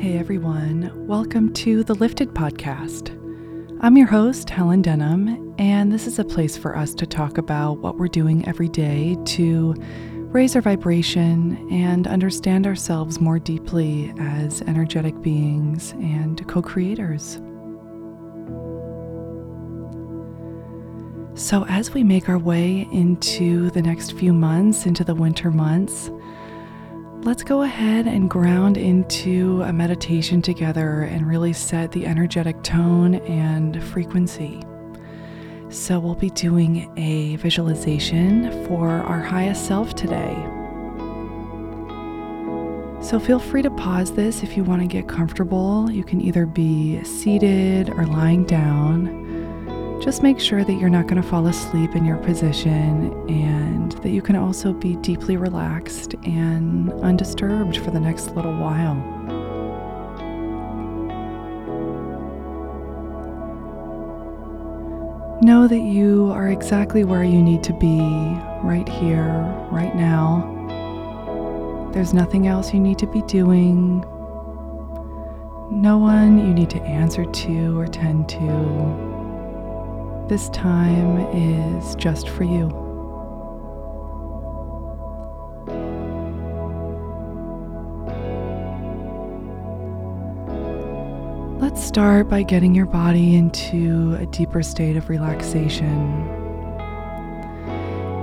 Hey everyone, welcome to the Lifted podcast. I'm your host, Helen Denham, and this is a place for us to talk about what we're doing every day to raise our vibration and understand ourselves more deeply as energetic beings and co-creators. So as we make our way into the next few months, into the winter months, let's go ahead and ground into a meditation together and really set the energetic tone and frequency. So we'll be doing a visualization for our highest self today. So feel free to pause this if you want to get comfortable. You can either be seated or lying down. Just make sure that you're not going to fall asleep in your position and that you can also be deeply relaxed and undisturbed for the next little while. Know that you are exactly where you need to be, right here, right now. There's nothing else you need to be doing. No one you need to answer to or tend to. This time is just for you. Let's start by getting your body into a deeper state of relaxation.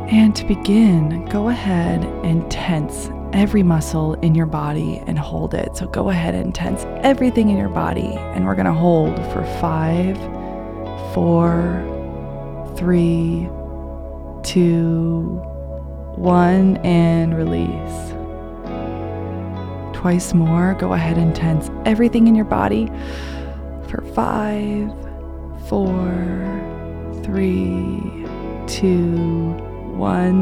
And to begin, go ahead and tense every muscle in your body and hold it. So go ahead and tense everything in your body. And we're going to hold for 5, 4, 3, 2, 1, and release. Twice more, go ahead and tense everything in your body for 5, 4, 3, 2, 1,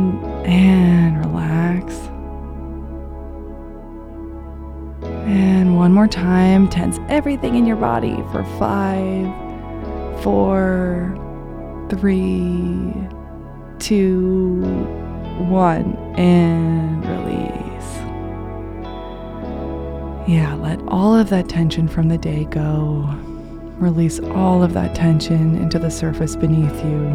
and relax. And one more time, tense everything in your body for 5, 4, 3, 2, 1, and release. Yeah, let all of that tension from the day go. Release all of that tension into the surface beneath you.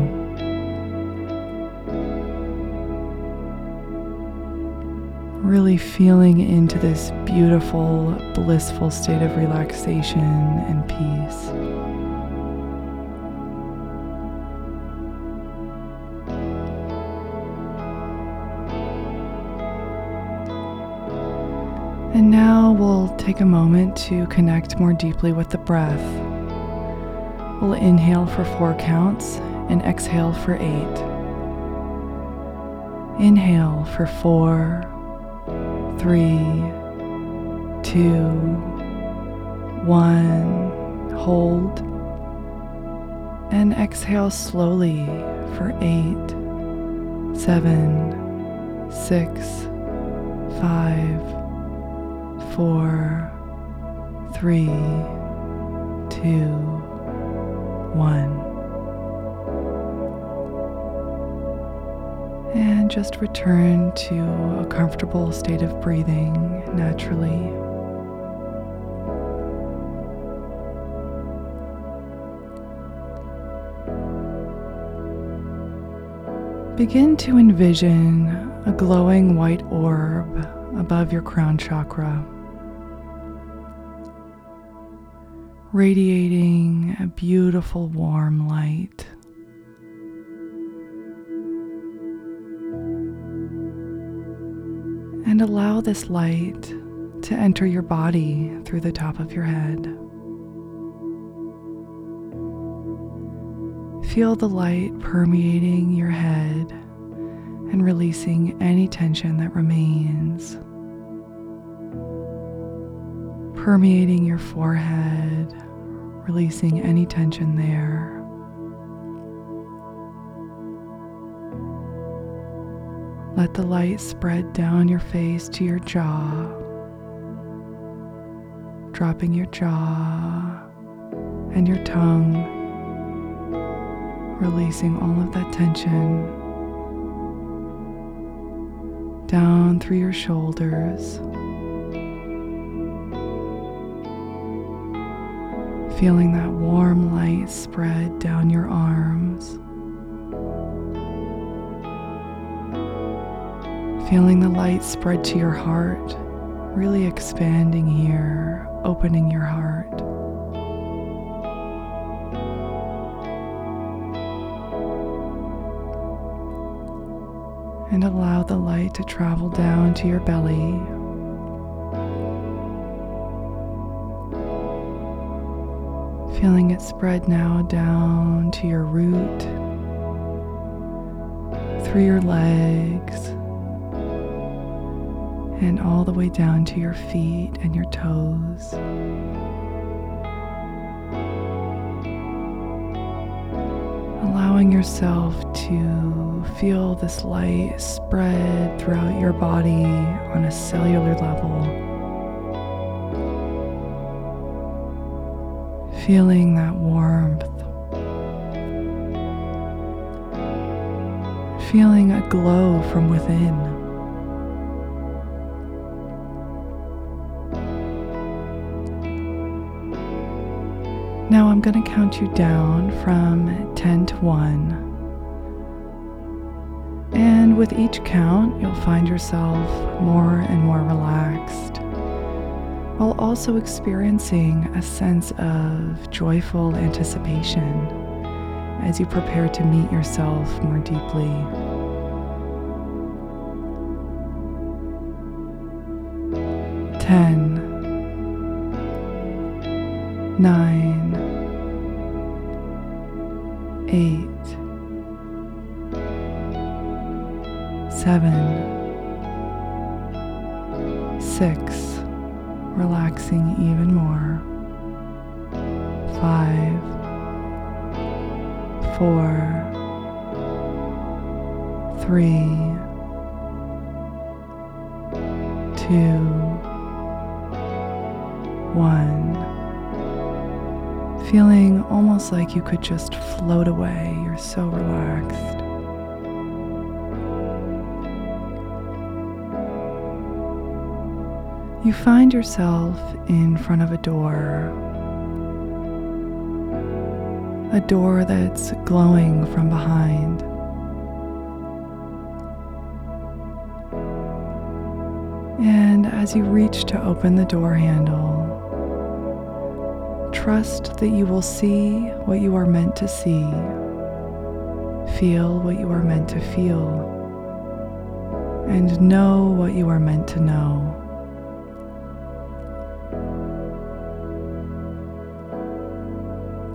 Really feeling into this beautiful, blissful state of relaxation and peace. And now we'll take a moment to connect more deeply with the breath. We'll inhale for 4 counts and exhale for 8. Inhale for 4, 3, 2, 1, hold. And exhale slowly for 8, 7, 6, 5. 4, 3, 2, 1. And just return to a comfortable state of breathing naturally. Begin to envision a glowing white orb above your crown chakra, radiating a beautiful warm light. And allow this light to enter your body through the top of your head. Feel the light permeating your head and releasing any tension that remains. Permeating your forehead, releasing any tension there. Let the light spread down your face to your jaw, dropping your jaw and your tongue, releasing all of that tension. Down through your shoulders, feeling that warm light spread down your arms, feeling the light spread to your heart, really expanding here, opening your heart. And allow the light to travel down to your belly. Feeling it spread now down to your root, through your legs, and all the way down to your feet and your toes. Allowing yourself to feel this light spread throughout your body on a cellular level. Feeling that warmth. Feeling a glow from within. Now I'm going to count you down from 10 to 1. And with each count, you'll find yourself more and more relaxed, while also experiencing a sense of joyful anticipation as you prepare to meet yourself more deeply. Ten. 9, 8, 7, 6, relaxing even more, 5, 4, 3, 2, 1. Feeling almost like you could just float away. You're so relaxed. You find yourself in front of a door that's glowing from behind. And as you reach to open the door handle, trust that you will see what you are meant to see, feel what you are meant to feel, and know what you are meant to know.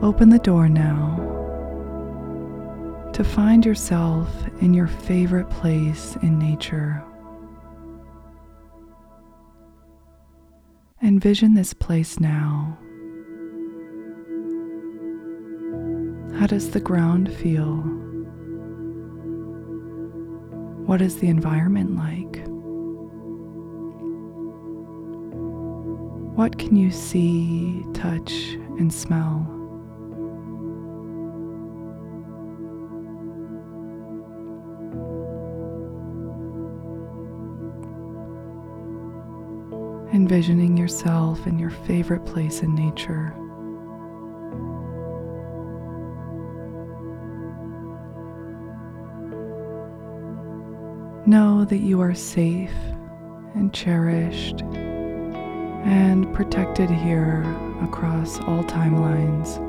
Open the door now to find yourself in your favorite place in nature. Envision this place now. How does the ground feel? What is the environment like? What can you see, touch, and smell? Envisioning yourself in your favorite place in nature. Know that you are safe and cherished and protected here across all timelines.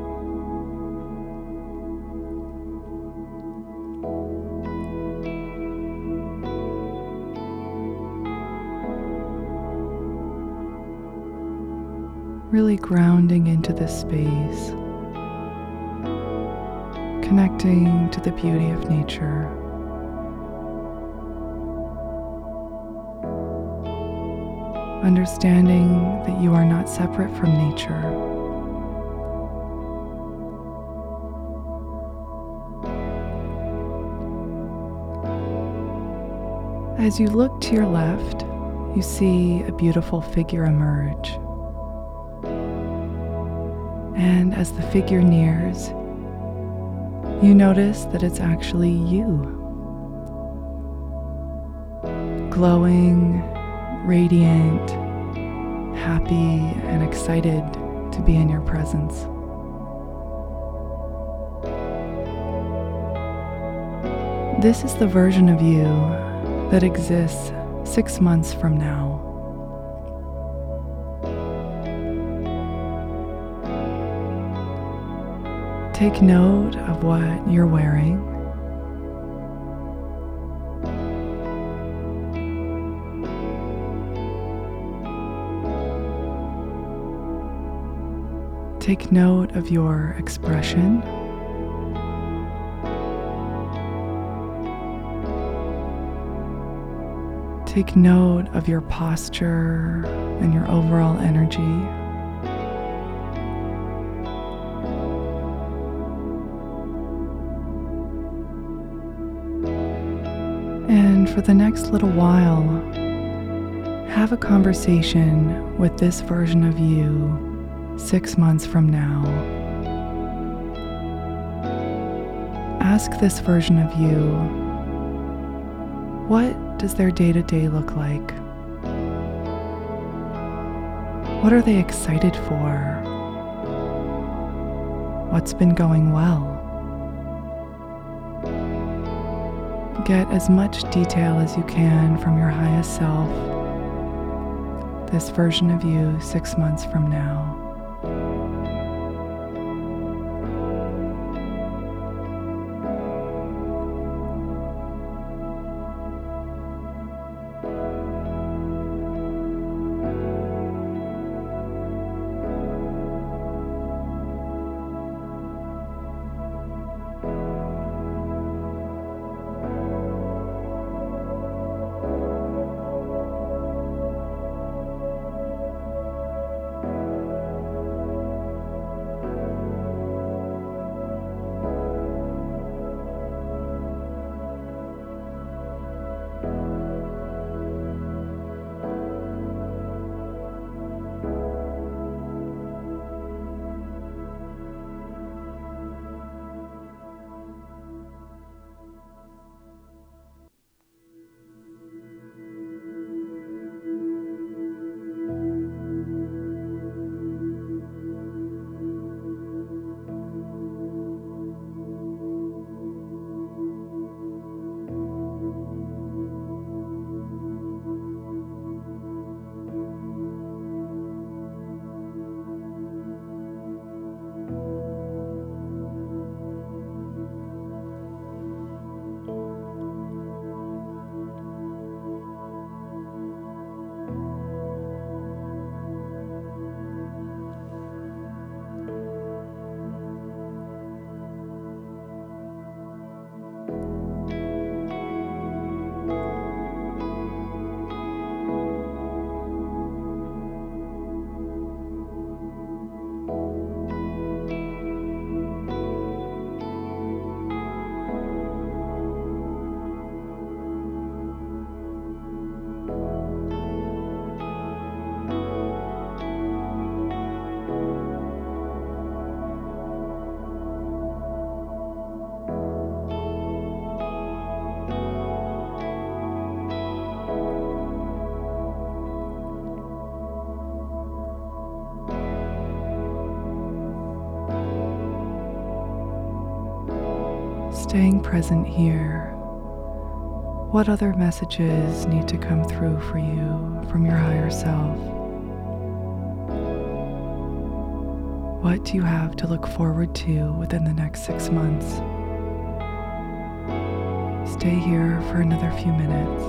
Really grounding into this space, connecting to the beauty of nature. Understanding that you are not separate from nature. As you look to your left, you see a beautiful figure emerge. And as the figure nears, you notice that it's actually you. Glowing, radiant, happy, and excited to be in your presence. This is the version of you that exists 6 months from now. Take note of what you're wearing. Take note of your expression. Take note of your posture and your overall energy. And for the next little while, have a conversation with this version of you 6 months from now. Ask this version of you, what does their day-to-day look like? What are they excited for? What's been going well? Get as much detail as you can from your highest self, this version of you 6 months from now. Staying present here, what other messages need to come through for you from your higher self? What do you have to look forward to within the next 6 months? Stay here for another few minutes.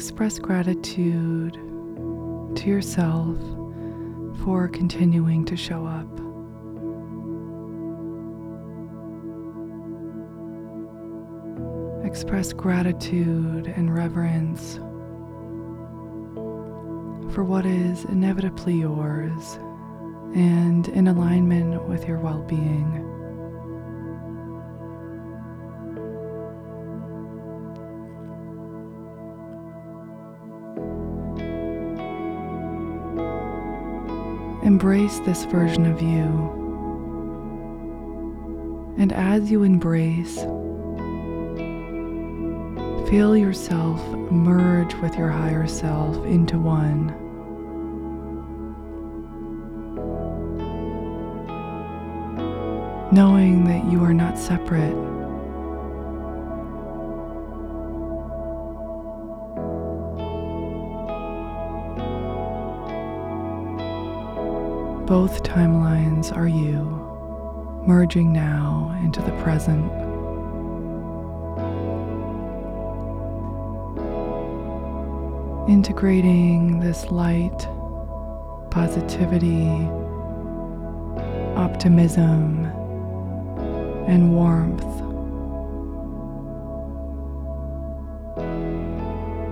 express gratitude to yourself for continuing to show up. Express gratitude and reverence for what is inevitably yours and in alignment with your well-being. Embrace this version of you, and as you embrace, feel yourself merge with your higher self into one. Knowing that you are not separate, both timelines are you, merging now into the present. Integrating this light, positivity, optimism, and warmth.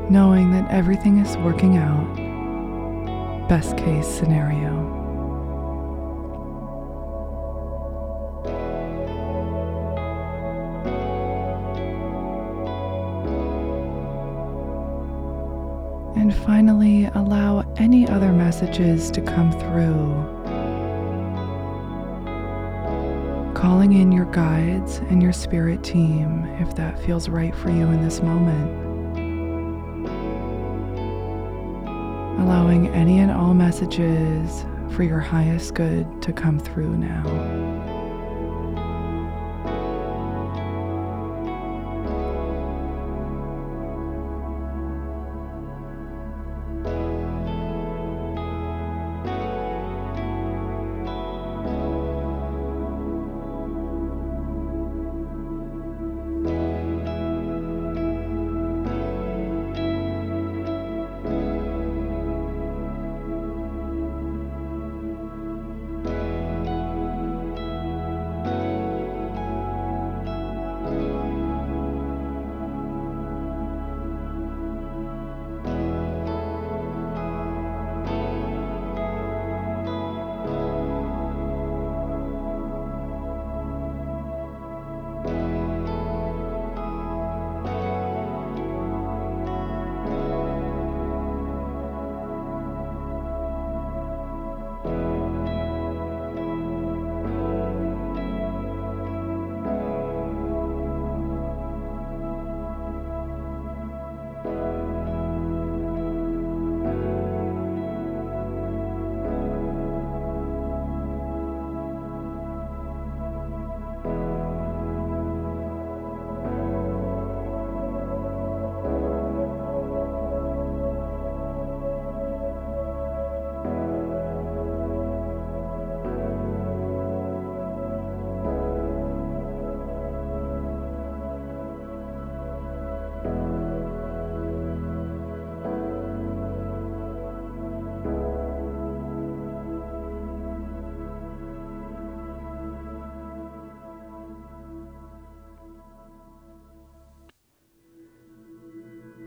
Knowing that everything is working out, best case scenario. And finally, allow any other messages to come through. Calling in your guides and your spirit team if that feels right for you in this moment. Allowing any and all messages for your highest good to come through now.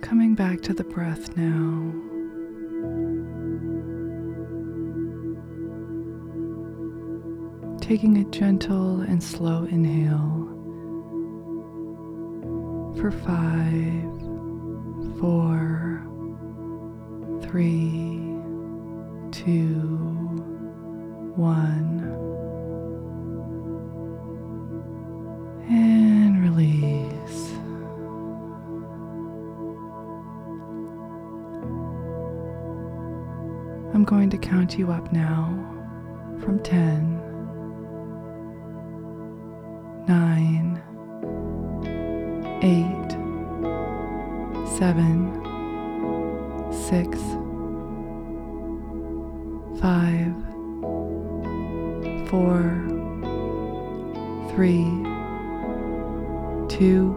Coming back to the breath now. Taking a gentle and slow inhale for 5, 4, 3, 2, 1. And release. I'm going to count you up now from 10, 9, 8, 7, 6, 5, 4, 3, 2,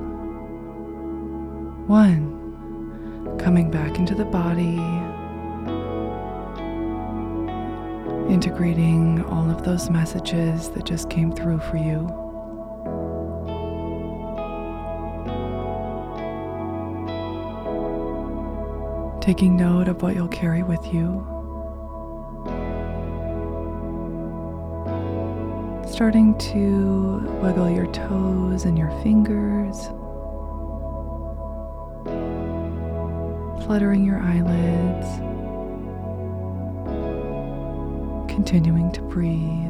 1. coming back into the body, integrating all of those messages that just came through for you. Taking note of what you'll carry with you. Starting to wiggle your toes and your fingers. Fluttering your eyelids. Continuing to breathe.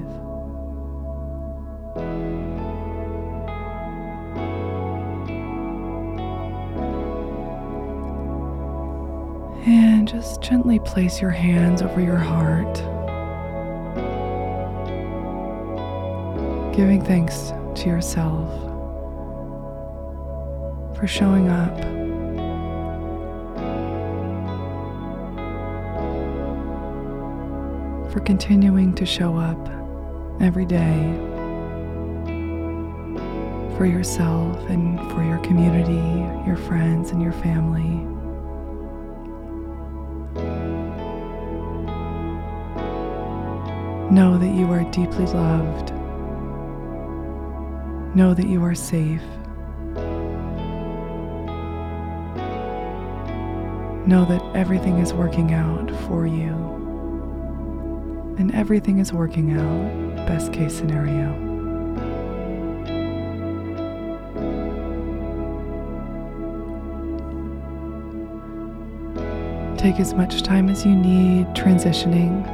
And just gently place your hands over your heart, giving thanks to yourself for showing up, for continuing to show up every day for yourself and for your community, your friends, and your family. Know that you are deeply loved. Know that you are safe. Know that everything is working out for you, and everything is working out best case scenario. Take as much time as you need transitioning